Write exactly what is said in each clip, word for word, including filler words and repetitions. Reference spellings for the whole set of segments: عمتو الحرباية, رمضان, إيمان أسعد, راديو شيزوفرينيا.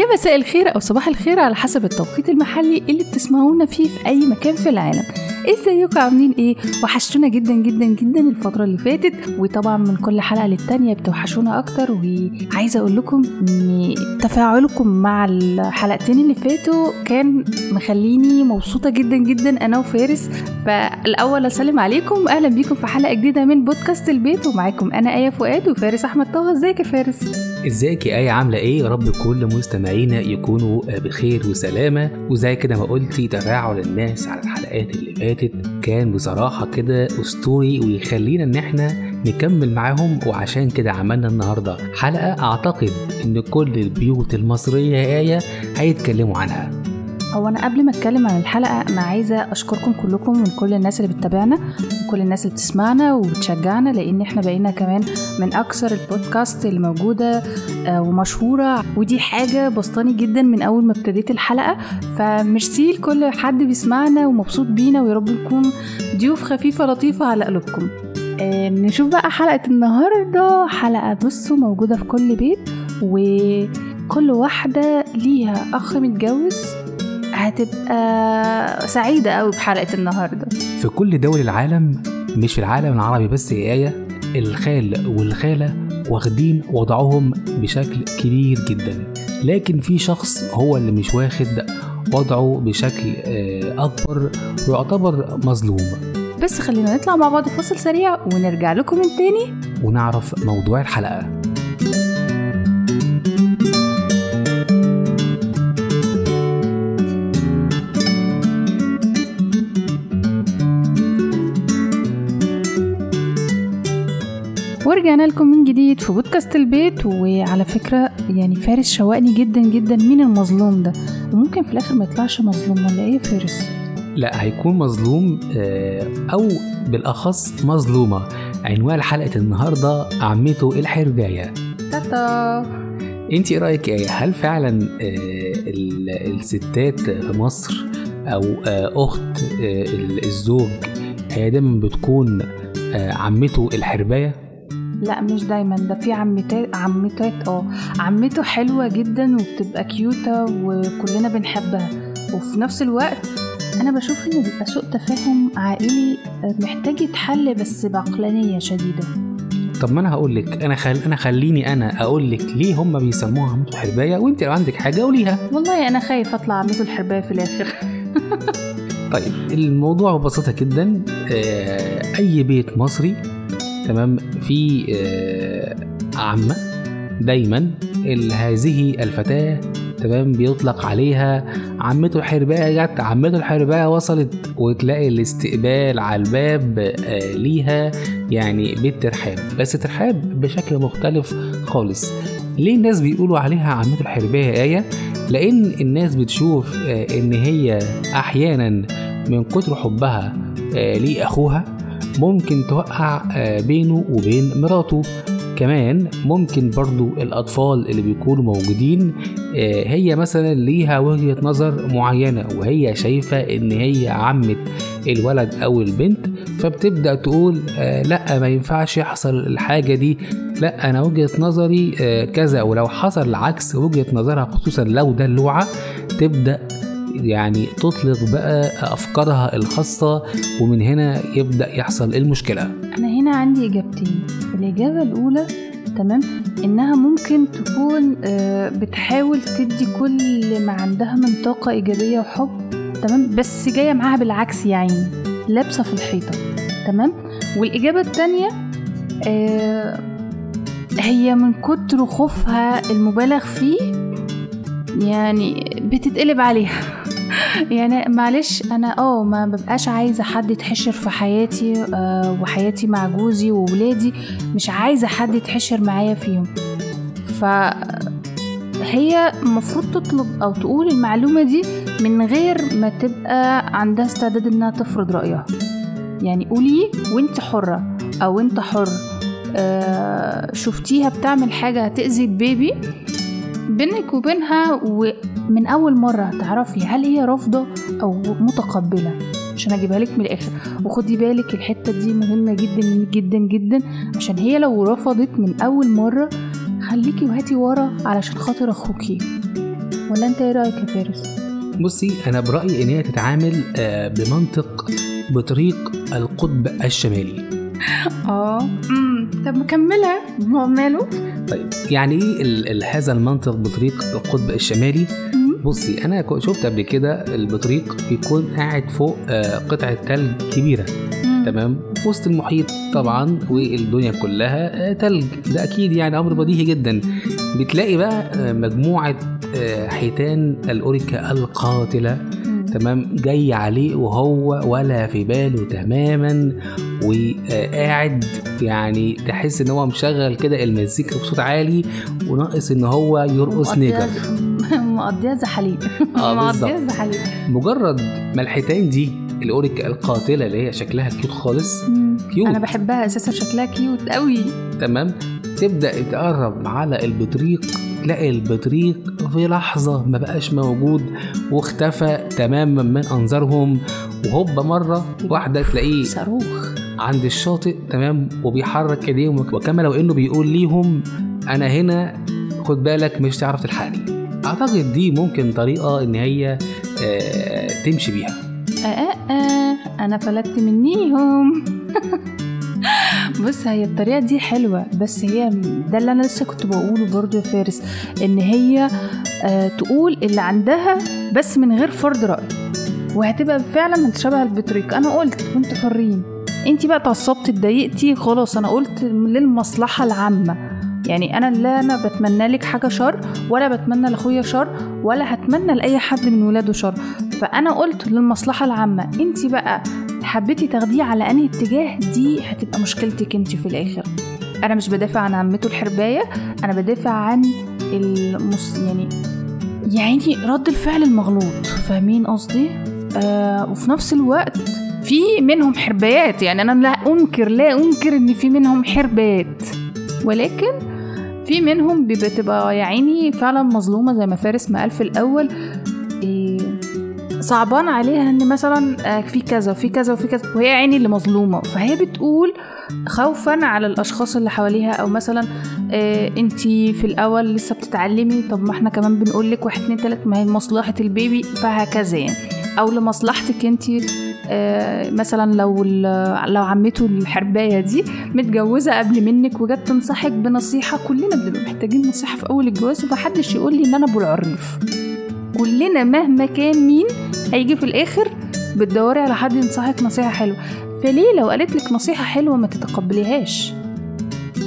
يا مساء الخير أو صباح الخير على حسب التوقيت المحلي اللي بتسمعونا فيه في أي مكان في العالم. ازيكم عاملين ايه؟ وحشتونا جدا جدا جدا الفترة اللي فاتت، وطبعا من كل حلقة للتانية بتوحشونا أكتر. وعايزة أقول لكم إن تفاعلكم مع الحلقتين اللي فاتوا كان مخليني مبسوطة جدا جدا أنا وفارس. فالأول أسلم عليكم، أهلا بيكم في حلقة جديدة من بودكاست البيت، ومعاكم أنا آية فؤاد وفارس أحمد طه. ازيك يا فارس؟ ازيك يا آية، عاملة ايه؟ يا رب كل مستمعينا يكونوا بخير وسلامة. وزي كده ما قلتي تفاعل الناس على الحلقات اللي فاتت كان بصراحة كده أسطوري، ويخلينا ان احنا نكمل معاهم، وعشان كده عملنا النهاردة حلقة اعتقد ان كل البيوت المصرية يا آية هيتكلموا عنها. هو أنا قبل ما أتكلم عن الحلقة أنا عايزة أشكركم كلكم وكل الناس اللي بتتابعنا وكل الناس اللي بتسمعنا وبتشجعنا، لأن إحنا بقينا كمان من أكثر البودكاست اللي موجودة ومشهورة، ودي حاجة بسطاني جدا من أول ما ابتديت الحلقة. فميرسي لكل حد بيسمعنا ومبسوط بينا، ويا رب نكون ضيوف خفيفة لطيفة على قلوبكم. نشوف بقى حلقة النهاردة، حلقة بصوا موجودة في كل بيت، وكل واحدة ليها أخ متجوز، هتبقى سعيدة قوي بحلقة النهاردة. في كل دول العالم، مش في العالم العربي بس يا آية، الخال والخالة واخدين وضعهم بشكل كبير جدا، لكن في شخص هو اللي مش واخد وضعه بشكل أكبر ويعتبر مظلوم. بس خلينا نطلع مع بعض فاصل سريع ونرجع لكم من تاني ونعرف موضوع الحلقة. ورجعنا لكم من جديد في بودكاست البيت. وعلى فكرة يعني فارس شوقني جدا جدا مين المظلوم ده، وممكن في الآخر ما يطلعش مظلوم ولا ايه فارس؟ لا، هيكون مظلوم او بالاخص مظلومة. عنوان حلقة النهاردة عمتو الحرباية. تاتا، انتي رأيك ايه؟ هل فعلا الستات في مصر او اخت الزوج هي دايما بتكون عمتو الحرباية؟ لا مش دايما، ده في عمتات عمتات اه عمته حلوه جدا وبتبقى كيوته وكلنا بنحبها، وفي نفس الوقت انا بشوف ان بيبقى سوء تفاهم عائلي محتاج يتحل بس بعقلانيه شديده. طب ما انا هقول لك، انا خل... انا خليني انا اقول لك ليه هم بيسموها عمتو الحرباية، وانت لو عندك حاجه قوليها. والله انا خايف اطلع عمتو الحرباية في الاخر. طيب الموضوع ببساطه جدا، آه... اي بيت مصري تمام في عمة دايما هذه الفتاة تمام بيطلق عليها عمتو الحرباية. جت عمتو الحرباية وصلت، وتلاقي الاستقبال على الباب ليها يعني بيت ترحاب، بس ترحاب بشكل مختلف خالص. ليه الناس بيقولوا عليها عمتو الحرباية آية؟ لأن الناس بتشوف إن هي أحيانا من كتر حبها لأخوها ممكن توقع بينه وبين مراته. كمان ممكن برضو الأطفال اللي بيكونوا موجودين هي مثلا ليها وجهة نظر معينة، وهي شايفة إن هي عمت الولد أو البنت، فبتبدأ تقول لأ ما ينفعش يحصل الحاجة دي، لأ أنا وجهة نظري كذا. ولو حصل العكس وجهة نظرها، خصوصا لو دلوعة، تبدأ يعني تطلق بقى أفكارها الخاصة، ومن هنا يبدأ يحصل المشكلة. أنا هنا عندي إجابتين. الإجابة الأولى تمام إنها ممكن تكون بتحاول تدي كل ما عندها من طاقة إيجابية وحب تمام، بس جاية معها بالعكس، يعني لابسة في الحيطة تمام. والإجابة الثانية هي من كتر خوفها المبالغ فيه يعني بتتقلب عليها. يعني معلش انا اه ما ببقاش عايزه حد يتحشر في حياتي آه وحياتي مع جوزي وولادي، مش عايزه حد يتحشر معايا فيهم. فهي المفروض تطلب او تقول المعلومه دي من غير ما تبقى عندها استعداد انها تفرض رايها، يعني قولي وانت حره او انت حر. آه شفتيها بتعمل حاجه هتاذي البيبي بينك وبينها، ومن أول مرة تعرفي هل هي رافضة أو متقبلة، عشان أجيبها لك من الآخر. وخدي بالك الحتة دي مهمة جدا جدا جدا، عشان هي لو رفضت من أول مرة خليكي وهاتي ورا علشان خاطر أخوكي. ولا انت ايه رايك يا فارس؟ بصي انا برايي ان هي تتعامل بمنطق بطريق القطب الشمالي. اه امم طب مكملها ماله. طيب يعني ايه هذا المنطق بطريق القطب الشمالي؟ بصي انا شفت قبل كده البطريق بيكون قاعد فوق قطعه تلج كبيره تمام وسط المحيط طبعا والدنيا كلها تلج، ده اكيد يعني امر بديهي جدا. بتلاقي بقى مجموعه حيتان الاوريكا القاتله تمام جاي عليه وهو ولا في باله تماما، وقاعد يعني تحس ان هو مشغل كده المزيكا بصوت عالي وناقص ان هو يرقص نيجر مقضيها زحليق مقضيها زحليق. مجرد ما الحيتان دي الاوريكا القاتله اللي هي شكلها كيوت خالص كيوت. انا بحبها اساسا شكلها كيوت قوي تمام. تبدا تقرب على البطريق تلاقي البطريق في لحظه ما بقاش موجود واختفى تماما من انظارهم، وهوب مره واحده تلاقيه صاروخ عند الشاطئ تمام وبيحرك ايديهم وكما لو انه بيقول ليهم انا هنا خد بالك مش تعرف تلحقني. اعتقد دي ممكن طريقه ان هي آه تمشي بيها. آه آه آه انا فلتت منيهم بص هي الطريقه دي حلوه، بس هي ده اللي انا لسه كنت بقوله برضو يا فارس، ان هي آه تقول اللي عندها بس من غير فرض راي، وهتبقى فعلا هتشبه البطريق. انا قلت وانتوا حرين، انت بقى تعصبت اتضايقتي خلاص انا قلت للمصلحه العامه، يعني انا لا انا بتمنى لك حاجه شر ولا بتمنى لاخويا شر ولا هتمنى لاي حد من ولاده شر، فانا قلت للمصلحه العامه. انت بقى حبيتي تاخديه على انهي اتجاه دي هتبقى مشكلتك انت في الاخر. انا مش بدافع عن عمتو الحرباية، انا بدافع عن المص... يعني يعني رد الفعل المغلوط، فاهمين قصدي؟ آه وفي نفس الوقت في منهم حربايات، يعني انا لا انكر لا انكر ان في منهم حربات، ولكن في منهم بتبقى يا عيني فعلا مظلومه زي ما فارس ما قال في الاول، صعبان عليها ان مثلا في كذا وفي كذا وفي كذا وهي عيني اللي مظلومه، فهي بتقول خوفا على الاشخاص اللي حواليها، او مثلا انتي في الاول لسه بتتعلمي طب ما احنا كمان بنقول لك واحد اتنين تلاته ما هي مصلحه البيبي فهكذا يعني، او لمصلحتك انتي مثلا لو لو عمته الحرباية دي متجوزة قبل منك وجت تنصحك بنصيحة. كلنا بنبقى محتاجين نصيحة في أول الجواز، ومحدش يقول لي إن أنا أبو العريف، كلنا مهما كان مين هيجي في الآخر بتدوري على حد ينصحك نصيحة حلوة. فليه لو قالت لك نصيحة حلوة ما تتقبليهاش؟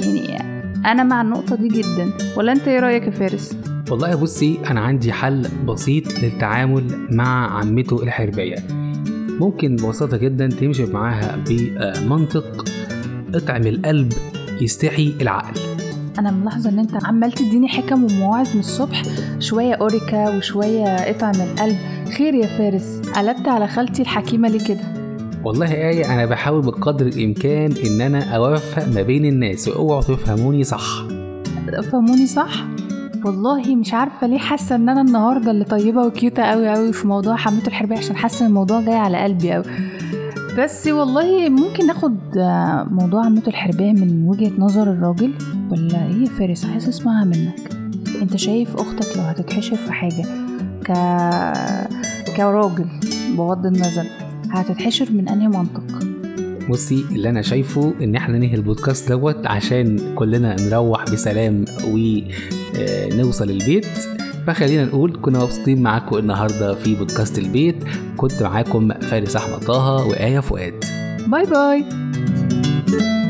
يعني أنا مع النقطة دي جدا، ولا أنت إيه رأيك يا فارس؟ والله بصي أنا عندي حل بسيط للتعامل مع عمته الحرباية، ممكن ببساطة جدا تمشي معاها بمنطق اطعم القلب يستحي العقل. أنا ملاحظة إن أنت عمال تديني حكم ومواعظ من الصبح، شوية أوريكا وشوية اطعم القلب، خير يا فارس؟ قلبت على خالتي الحكيمة ليه كده؟ والله آية أنا بحاول بقدر الإمكان إن أنا أوفق ما بين الناس، وأوعوا تفهموني صح. فهموني صح؟ والله مش عارفه ليه حاسه ان انا النهارده اللي طيبه وكيوته قوي قوي في موضوع عمتو الحرباية، عشان حاسه الموضوع جاي على قلبي قوي. بس والله ممكن ناخد موضوع عمتو الحرباية من وجهه نظر الراجل، ولا ايه فارس؟ عايز اسمعها منك، انت شايف اختك لو هتتحشر في حاجه ك كراجل بغض النظر هتتحشر من انهي منطق؟ بصي اللي انا شايفه ان احنا ننهي البودكاست دوت عشان كلنا نروح بسلام ونوصل البيت، فخلينا نقول كنا مبسوطين معاكم النهارده في بودكاست البيت. كنت معاكم فارس احمد طه وآية فؤاد، باي باي.